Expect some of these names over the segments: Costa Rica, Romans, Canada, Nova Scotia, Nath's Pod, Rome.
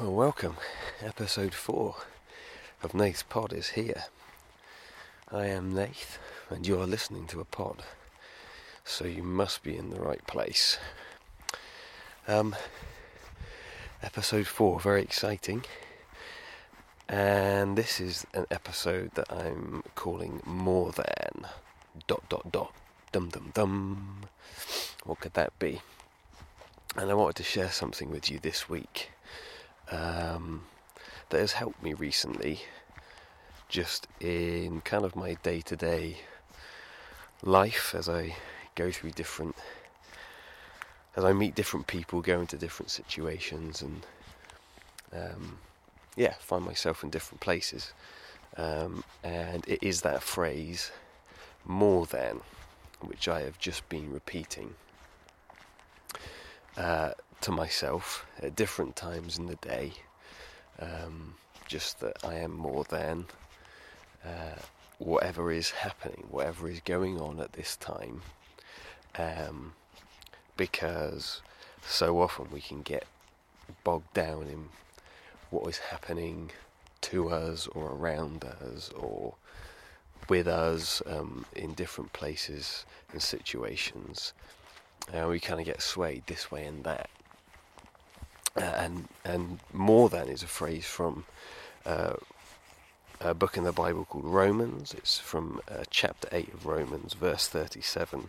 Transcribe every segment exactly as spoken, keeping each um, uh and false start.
Oh, welcome. Episode four of Nath's Pod is here. I am Nath, and you are listening to a pod, so you must be in the right place. Um, episode four, very exciting. And this is an episode that I'm calling More Than... dot dot dot. Dum dum dum. What could that be? And I wanted to share something with you this week. Um, that has helped me recently, just in kind of my day-to-day life as I go through different, as I meet different people, go into different situations, and um, yeah, find myself in different places. Um, and it is that phrase, more than, which I have just been repeating. Uh, to myself at different times in the day, um, just that I am more than uh, whatever is happening, whatever is going on at this time, um, because so often we can get bogged down in what is happening to us or around us or with us, um, in different places and situations, and uh, we kind of get swayed this way and that. Uh, and and more than is a phrase from uh, a book in the Bible called Romans. It's from uh, chapter eight of Romans, verse thirty-seven.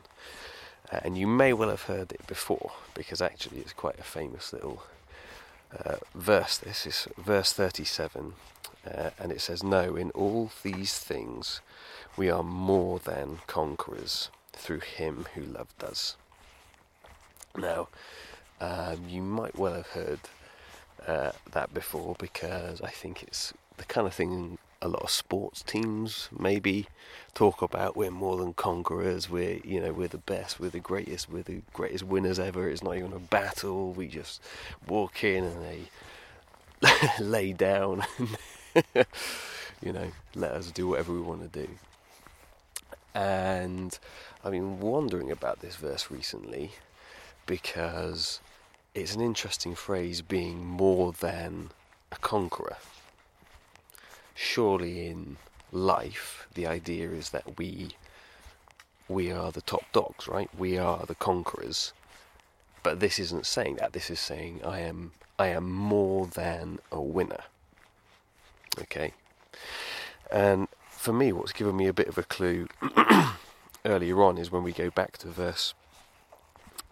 Uh, and you may well have heard it before, because actually it's quite a famous little uh, verse. This is verse thirty-seven, uh, and it says, "No, in all these things we are more than conquerors through him who loved us." Now, Um, you might well have heard uh, that before, because I think it's the kind of thing a lot of sports teams maybe talk about. We're more than conquerors. We're, you know, we're the best. We're the greatest. We're the greatest winners ever. It's not even a battle. We just walk in and they lay down and, you know, let us do whatever we want to do. And I've been wondering about this verse recently, because it's an interesting phrase, being more than a conqueror. Surely in life, the idea is that we we are the top dogs, right? We are the conquerors. But this isn't saying that. This is saying I am I am more than a winner. Okay. And for me, what's given me a bit of a clue earlier on is when we go back to verse...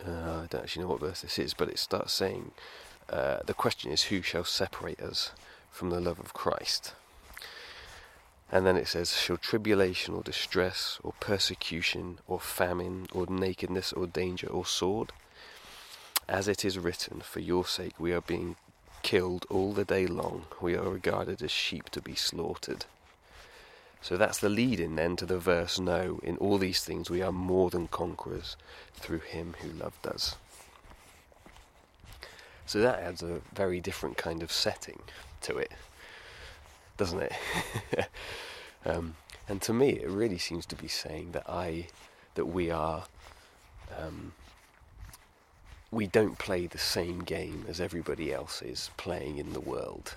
Uh, I don't actually know what verse this is, but it starts saying, uh, the question is, who shall separate us from the love of Christ? And then it says, shall tribulation or distress or persecution or famine or nakedness or danger or sword? As it is written, for your sake we are being killed all the day long. We are regarded as sheep to be slaughtered. So that's the lead-in then to the verse, no, in all these things we are more than conquerors through him who loved us. So that adds a very different kind of setting to it, doesn't it? um, and to me, it really seems to be saying that I, that we are, um, we don't play the same game as everybody else is playing in the world,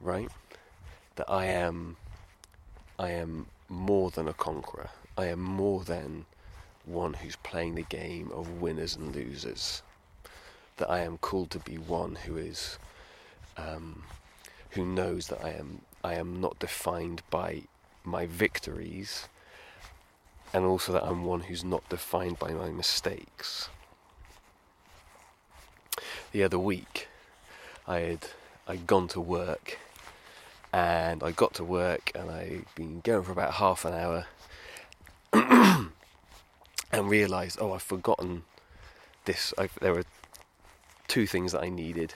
right? That I am, I am more than a conqueror. I am more than one who's playing the game of winners and losers. That I am called to be one who is, um, who knows that I am. I am not defined by my victories, and also that I'm one who's not defined by my mistakes. The other week, I had I'd gone to work. And I got to work, and I'd been going for about half an hour and realised, oh, I've forgotten this. I, there were two things that I needed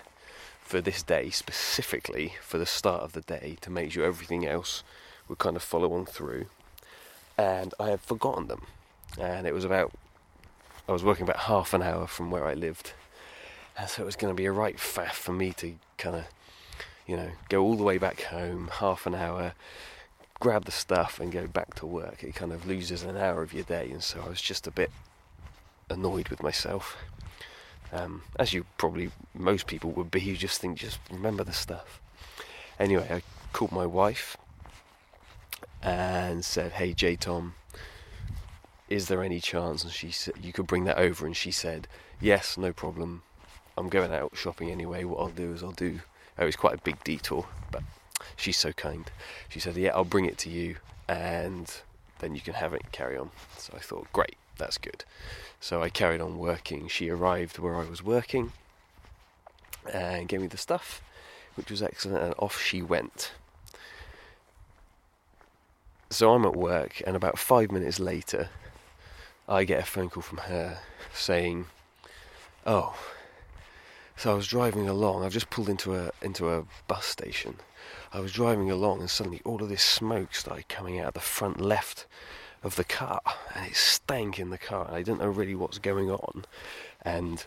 for this day, specifically for the start of the day, to make sure everything else would kind of follow on through. And I had forgotten them. And it was about, I was working about half an hour from where I lived. And so it was going to be a right faff for me to kind of, you know, go all the way back home, half an hour, grab the stuff and go back to work. It kind of loses an hour of your day, and so I was just a bit annoyed with myself Um, as you probably, most people would be, you just think, just remember the stuff. Anyway, I called my wife and said, "Hey, J. Tom, is there any chance?" And she said, "You could bring that over." And she said, "Yes, no problem. I'm going out shopping anyway. What I'll do is I'll do." It was quite a big detour, but she's so kind. She said, "Yeah, I'll bring it to you, and then you can have it and carry on." So I thought, great. That's good. So I carried on working. She arrived where I was working and gave me the stuff, which was excellent, and off she went. So I'm at work, and about five minutes later I get a phone call from her saying, "Oh, so I was driving along, I've just pulled into a into a bus station. I was driving along and suddenly all of this smoke started coming out of the front left of the car, and it stank in the car, and I didn't know really what was going on, and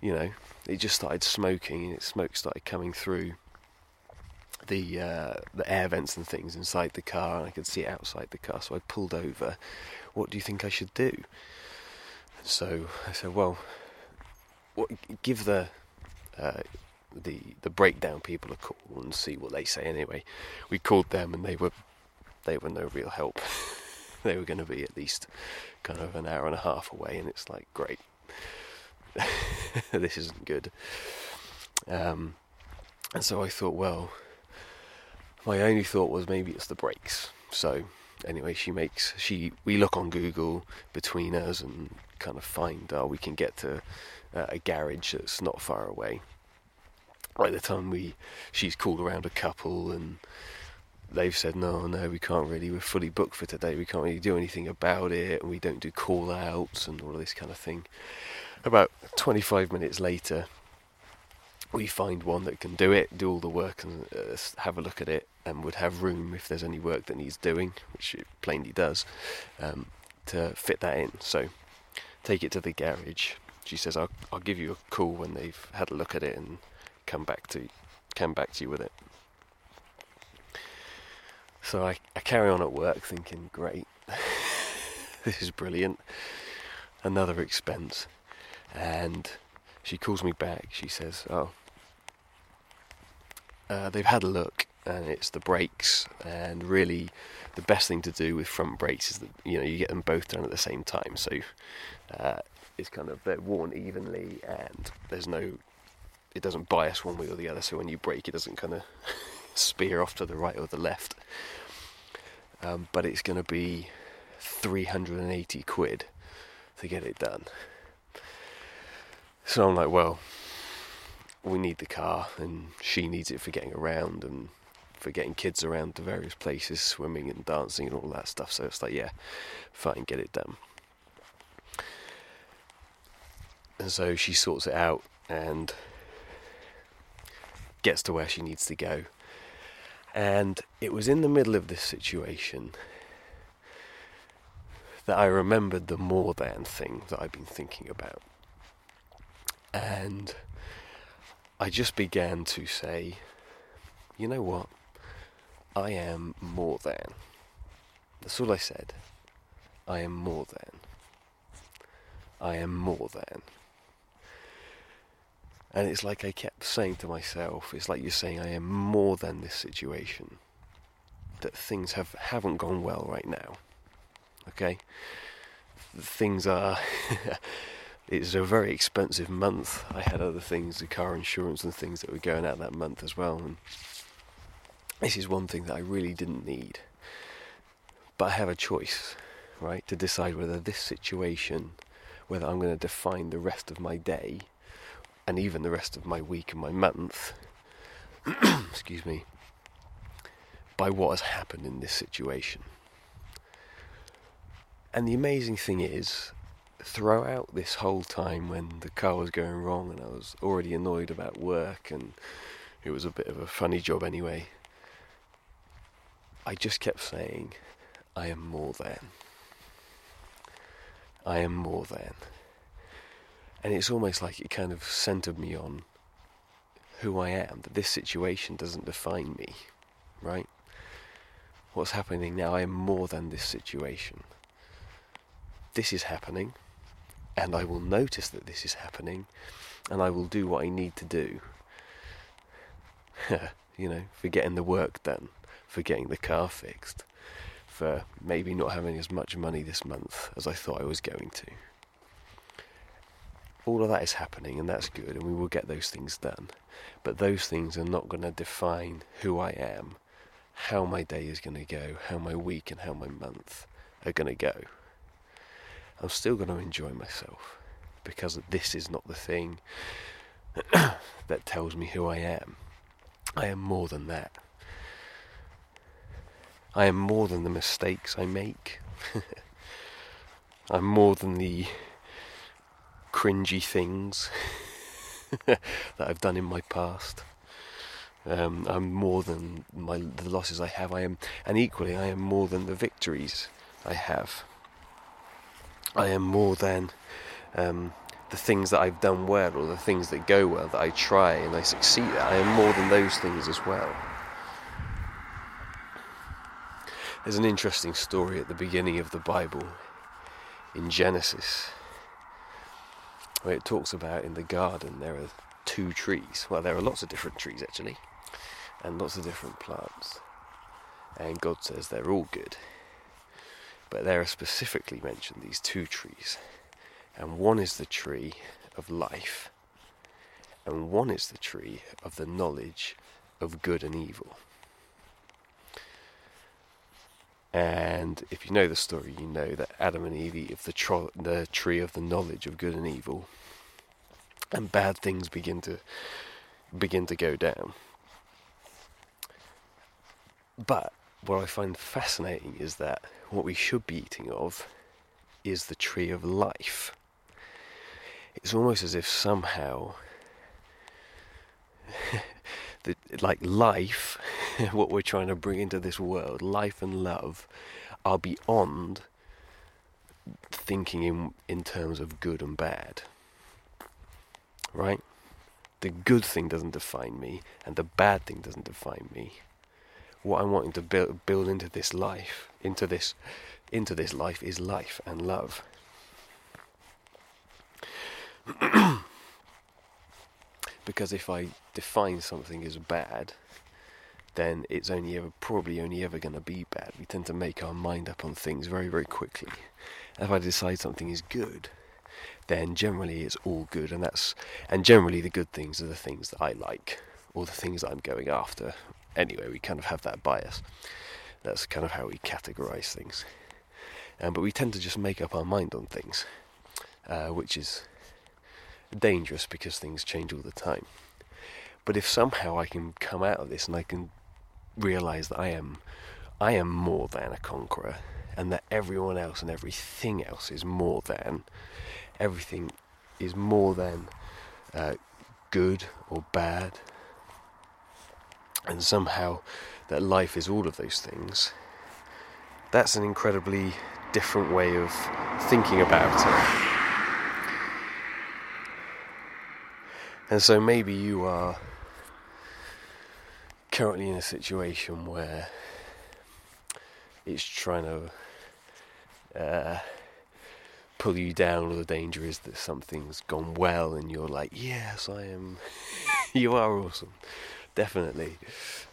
you know, it just started smoking, and it smoke started coming through the uh, the air vents and things inside the car, and I could see it outside the car. So I pulled over. What do you think I should do?" So I said, "Well, what, give the uh, the the breakdown people a call and see what they say." Anyway, we called them, and they were they were no real help. They were going to be at least kind of an hour and a half away, and it's like, great, this isn't good. Um, and so I thought, well, my only thought was maybe it's the brakes. So anyway, she makes she we look on Google between us and kind of find uh, we can get to uh, a garage that's not far away. By the time we she's called around a couple, and they've said, no, no, we can't really, we're fully booked for today, we can't really do anything about it, and we don't do call-outs and all of this kind of thing. About twenty-five minutes later, we find one that can do it, do all the work, and uh, have a look at it, and would have room if there's any work that needs doing, which it plainly does, um, to fit that in. So, take it to the garage. She says, I'll, I'll give you a call when they've had a look at it and come back to, come back to you with it. So I, I carry on at work thinking, great, this is brilliant, another expense. And she calls me back, she says, oh, uh, they've had a look, and it's the brakes, and really the best thing to do with front brakes is that, you know, you get them both done at the same time, so uh, it's kind of, they're worn evenly, and there's no, it doesn't bias one way or the other, so when you brake it doesn't kind of spear off to the right or the left, um, but it's going to be three hundred eighty quid to get it done. So I'm like, well, we need the car, and she needs it for getting around and for getting kids around to various places, swimming and dancing and all that stuff, so it's like, yeah, fine, get it done. And so she sorts it out and gets to where she needs to go. And it was in the middle of this situation that I remembered the more than thing that I'd been thinking about. And I just began to say, you know what? I am more than. That's all I said. I am more than. I am more than. And it's like I kept saying to myself, it's like you're saying I am more than this situation. That things have, haven't gone well right now. Okay? Things are... It's a very expensive month. I had other things, the car insurance and things that were going out that month as well. And this is one thing that I really didn't need. But I have a choice, right? To decide whether this situation, whether I'm going to define the rest of my day... and even the rest of my week and my month, excuse me, by what has happened in this situation. And the amazing thing is, throughout this whole time when the car was going wrong and I was already annoyed about work and it was a bit of a funny job anyway, I just kept saying, I am more than. I am more than. And it's almost like it kind of centered me on who I am, that this situation doesn't define me, right? What's happening now, I am more than this situation. This is happening, and I will notice that this is happening, and I will do what I need to do. You know, for getting the work done, for getting the car fixed, for maybe not having as much money this month as I thought I was going to. All of that is happening, and that's good, and we will get those things done. But those things are not going to define who I am, how my day is going to go, how my week and how my month are going to go. I'm still going to enjoy myself, because this is not the thing that tells me who I am. I am more than that. I am more than the mistakes I make. I'm more than the cringy things that I've done in my past. Um, I'm more than my the losses I have. I am, and equally, I am more than the victories I have. I am more than um, the things that I've done well, or the things that go well, that I try and I succeed at. I am more than those things as well. There's an interesting story at the beginning of the Bible in Genesis, where it talks about in the garden there are two trees. Well, there are lots of different trees actually, and lots of different plants. And God says they're all good. But there are specifically mentioned these two trees. And one is the tree of life, and one is the tree of the knowledge of good and evil. And if you know the story, you know that Adam and Eve eat of the, tro- the tree of the knowledge of good and evil, and bad things begin to begin to go down. But what I find fascinating is that what we should be eating of is the tree of life. It's almost as if somehow, the, like life, what we're trying to bring into this world, life and love, are beyond thinking in, in terms of good and bad. Right? The good thing doesn't define me, and the bad thing doesn't define me. What I'm wanting to build, build into this life, into this, into this life, is life and love. Because if I define something as bad, then it's only ever, probably only ever going to be bad. We tend to make our mind up on things very, very quickly. And if I decide something is good, then generally it's all good, and that's and generally the good things are the things that I like, or the things that I'm going after. Anyway, we kind of have that bias. That's kind of how we categorise things. Um, but we tend to just make up our mind on things, uh, which is dangerous because things change all the time. But if somehow I can come out of this and I can realise that I am, I am more than a conqueror, and that everyone else and everything else is more than, everything is more than uh, good or bad, and somehow that life is all of those things, that's an incredibly different way of thinking about it. And so maybe you are currently in a situation where it's trying to uh, pull you down, or the danger is that something's gone well and you're like, yes, I am, you are awesome. Definitely.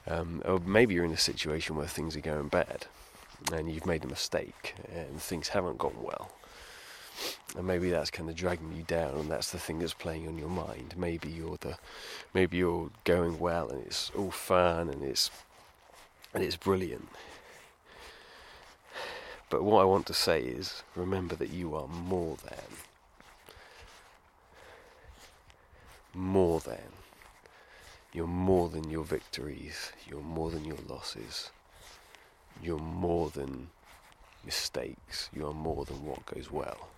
Um, or maybe you're in a situation where things are going bad and you've made a mistake and things haven't gone well. And maybe that's kind of dragging you down, and that's the thing that's playing on your mind. Maybe you're the, maybe you're going well and it's all fun and it's and it's brilliant. But what I want to say is, remember that you are more than. More than. You're more than your victories, you're more than your losses, you're more than mistakes, you are more than what goes well.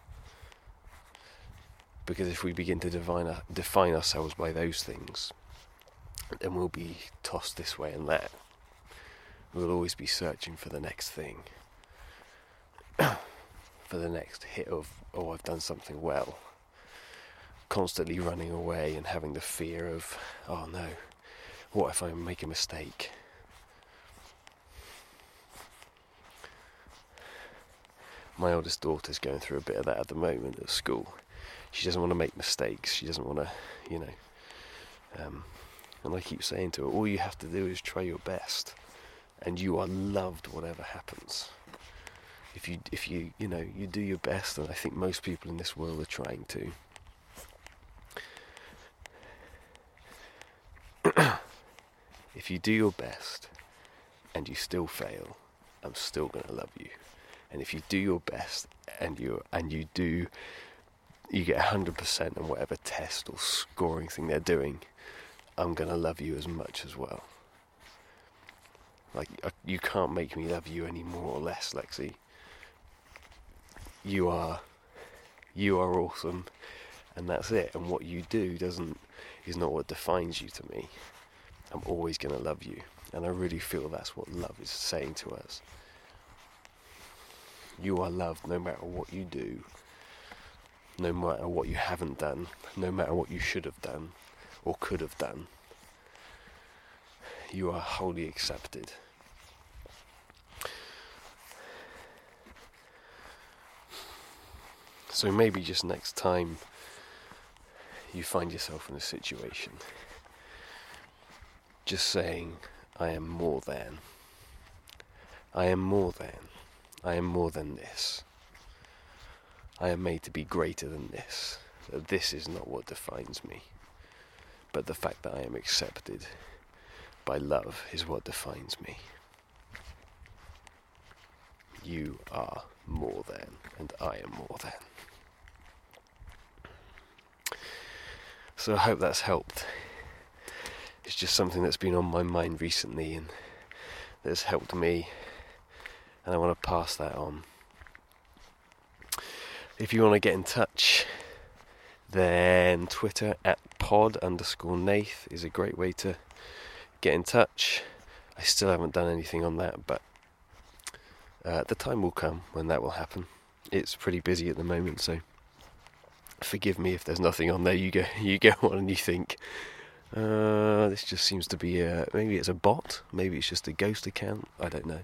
Because if we begin to define, define ourselves by those things, then we'll be tossed this way and that. We'll always be searching for the next thing, for the next hit of, oh, I've done something well. Constantly running away and having the fear of, oh no, what if I make a mistake? My oldest daughter's going through a bit of that at the moment at school. she doesn't want to make mistakes. She doesn't want to, you know. Um, and I keep saying to her, all you have to do is try your best, and you are loved whatever happens. If you, if you, you know, you do your best, and I think most people in this world are trying to. If you do your best and you still fail, I'm still going to love you. And if you do your best and you and you do, you get one hundred percent on whatever test or scoring thing they're doing, I'm going to love you as much as well. Like, you can't make me love you any more or less, Lexi. You are, you are awesome, and that's it. And what you do doesn't is not what defines you to me. I'm always going to love you. And I really feel that's what love is saying to us. You are loved no matter what you do, no matter what you haven't done, no matter what you should have done or could have done. You are wholly accepted. So maybe just next time you find yourself in a situation, just saying, I am more than. I am more than. I am more than this. I am made to be greater than this. This is not what defines me. But the fact that I am accepted by love is what defines me. You are more than, and I am more than. So I hope that's helped. It's just something that's been on my mind recently and that's helped me, and I want to pass that on. If you want to get in touch, then Twitter at pod underscore Nath is a great way to get in touch. I still haven't done anything on that, but uh, the time will come when that will happen. It's pretty busy at the moment, so forgive me if there's nothing on there. You go, you go on and you think, Uh, this just seems to be a, maybe it's a bot, maybe it's just a ghost account, I don't know.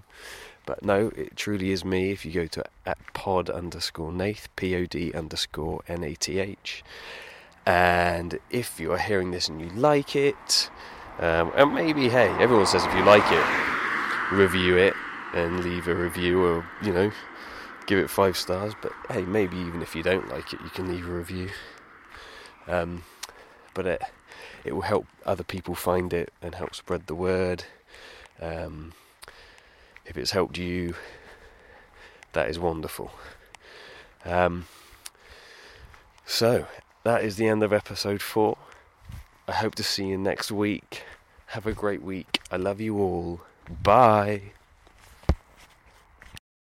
But no, it truly is me. If you go to at pod underscore Nath, P O D underscore N A T H. And if you are hearing this and you like it, um, and maybe, hey, everyone says if you like it, review it and leave a review, or, you know, give it five stars. But hey, maybe even if you don't like it, you can leave a review. Um, but it... It will help other people find it and help spread the word. Um, if it's helped you, that is wonderful. Um, so, that is the end of episode four. I hope to see you next week. Have a great week. I love you all. Bye.